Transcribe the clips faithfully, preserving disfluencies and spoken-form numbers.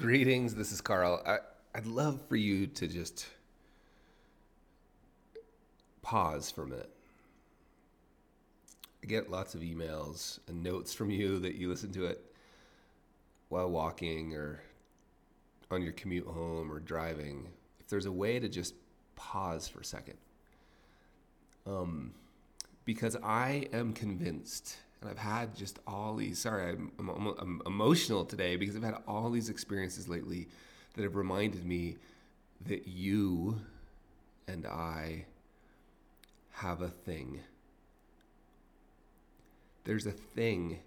Greetings, this is Carl. I, I'd love for you to just pause for a minute. I get lots of emails and notes from you that you listen to it while walking or on your commute home or driving. If there's a way to just pause for a second. Um, because I am convinced, and I've had just all these, sorry, I'm, I'm, I'm emotional today because I've had all these experiences lately that have reminded me that you and I have a thing. There's a thing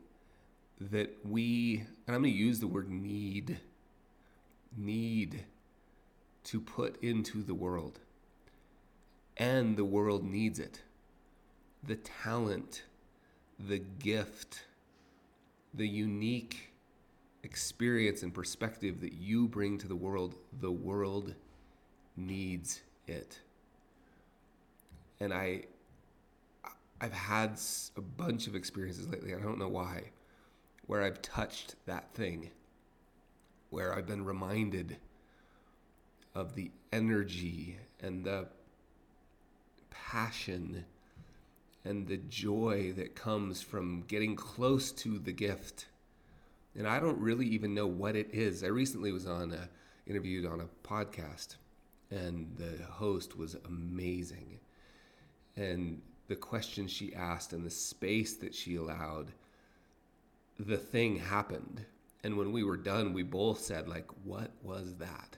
that we, and I'm going to use the word need, need to put into the world. And the world needs it. The talent, the gift, the unique experience and perspective that you bring to the world, the world needs it. And I, I've had a bunch of experiences lately, I don't know why, where I've touched that thing, where I've been reminded of the energy and the passion and the joy that comes from getting close to the gift. And I don't really even know what it is. I recently was on a, interviewed on a podcast, and the host was amazing. And the question she asked and the space that she allowed, the thing happened. And when we were done, we both said, like, what was that?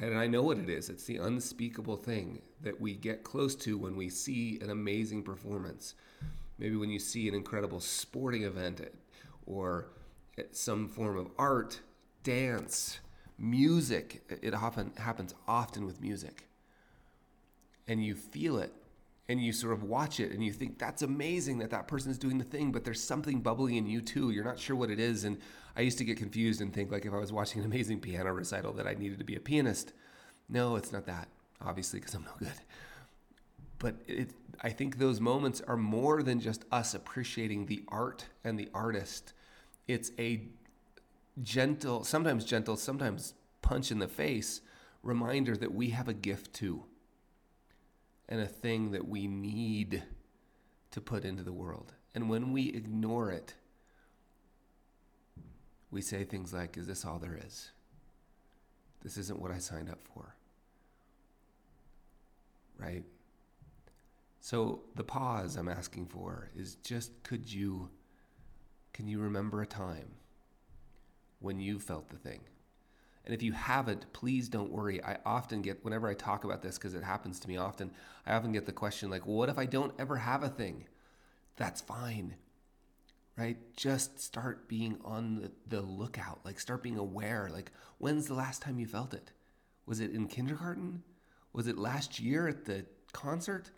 Right? And I know what it is. It's the unspeakable thing that we get close to when we see an amazing performance. Maybe when you see an incredible sporting event or some form of art, dance, music. It often happens often with music. And you feel it and you sort of watch it and you think that's amazing that that person's doing the thing, but there's something bubbling in you too. You're not sure what it is. And I used to get confused and think, like, if I was watching an amazing piano recital that I needed to be a pianist. No, it's not that, obviously, because I'm no good. But it, I think those moments are more than just us appreciating the art and the artist. It's a gentle, sometimes gentle, sometimes punch in the face reminder that we have a gift too. And a thing that we need to put into the world. And when we ignore it, we say things like, is this all there is? This isn't what I signed up for. Right? So the pause I'm asking for is just, could you, can you remember a time when you felt the thing? And if you haven't, please don't worry. I often get, whenever I talk about this, because it happens to me often, I often get the question like, well, what if I don't ever have a thing? That's fine, right? Just start being on the lookout, like start being aware. Like, when's the last time you felt it? Was it in kindergarten? Was it last year at the concert?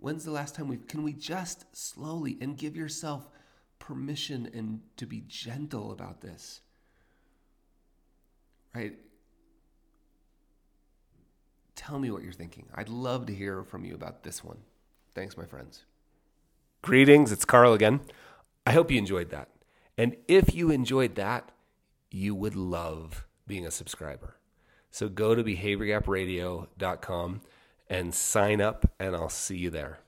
When's the last time we, can we just slowly and give yourself permission and to be gentle about this? Right? Tell me what you're thinking. I'd love to hear from you about this one. Thanks, my friends. Greetings, it's Carl again. I hope you enjoyed that. And if you enjoyed that, you would love being a subscriber. So go to behavior gap radio dot com and sign up, and I'll see you there.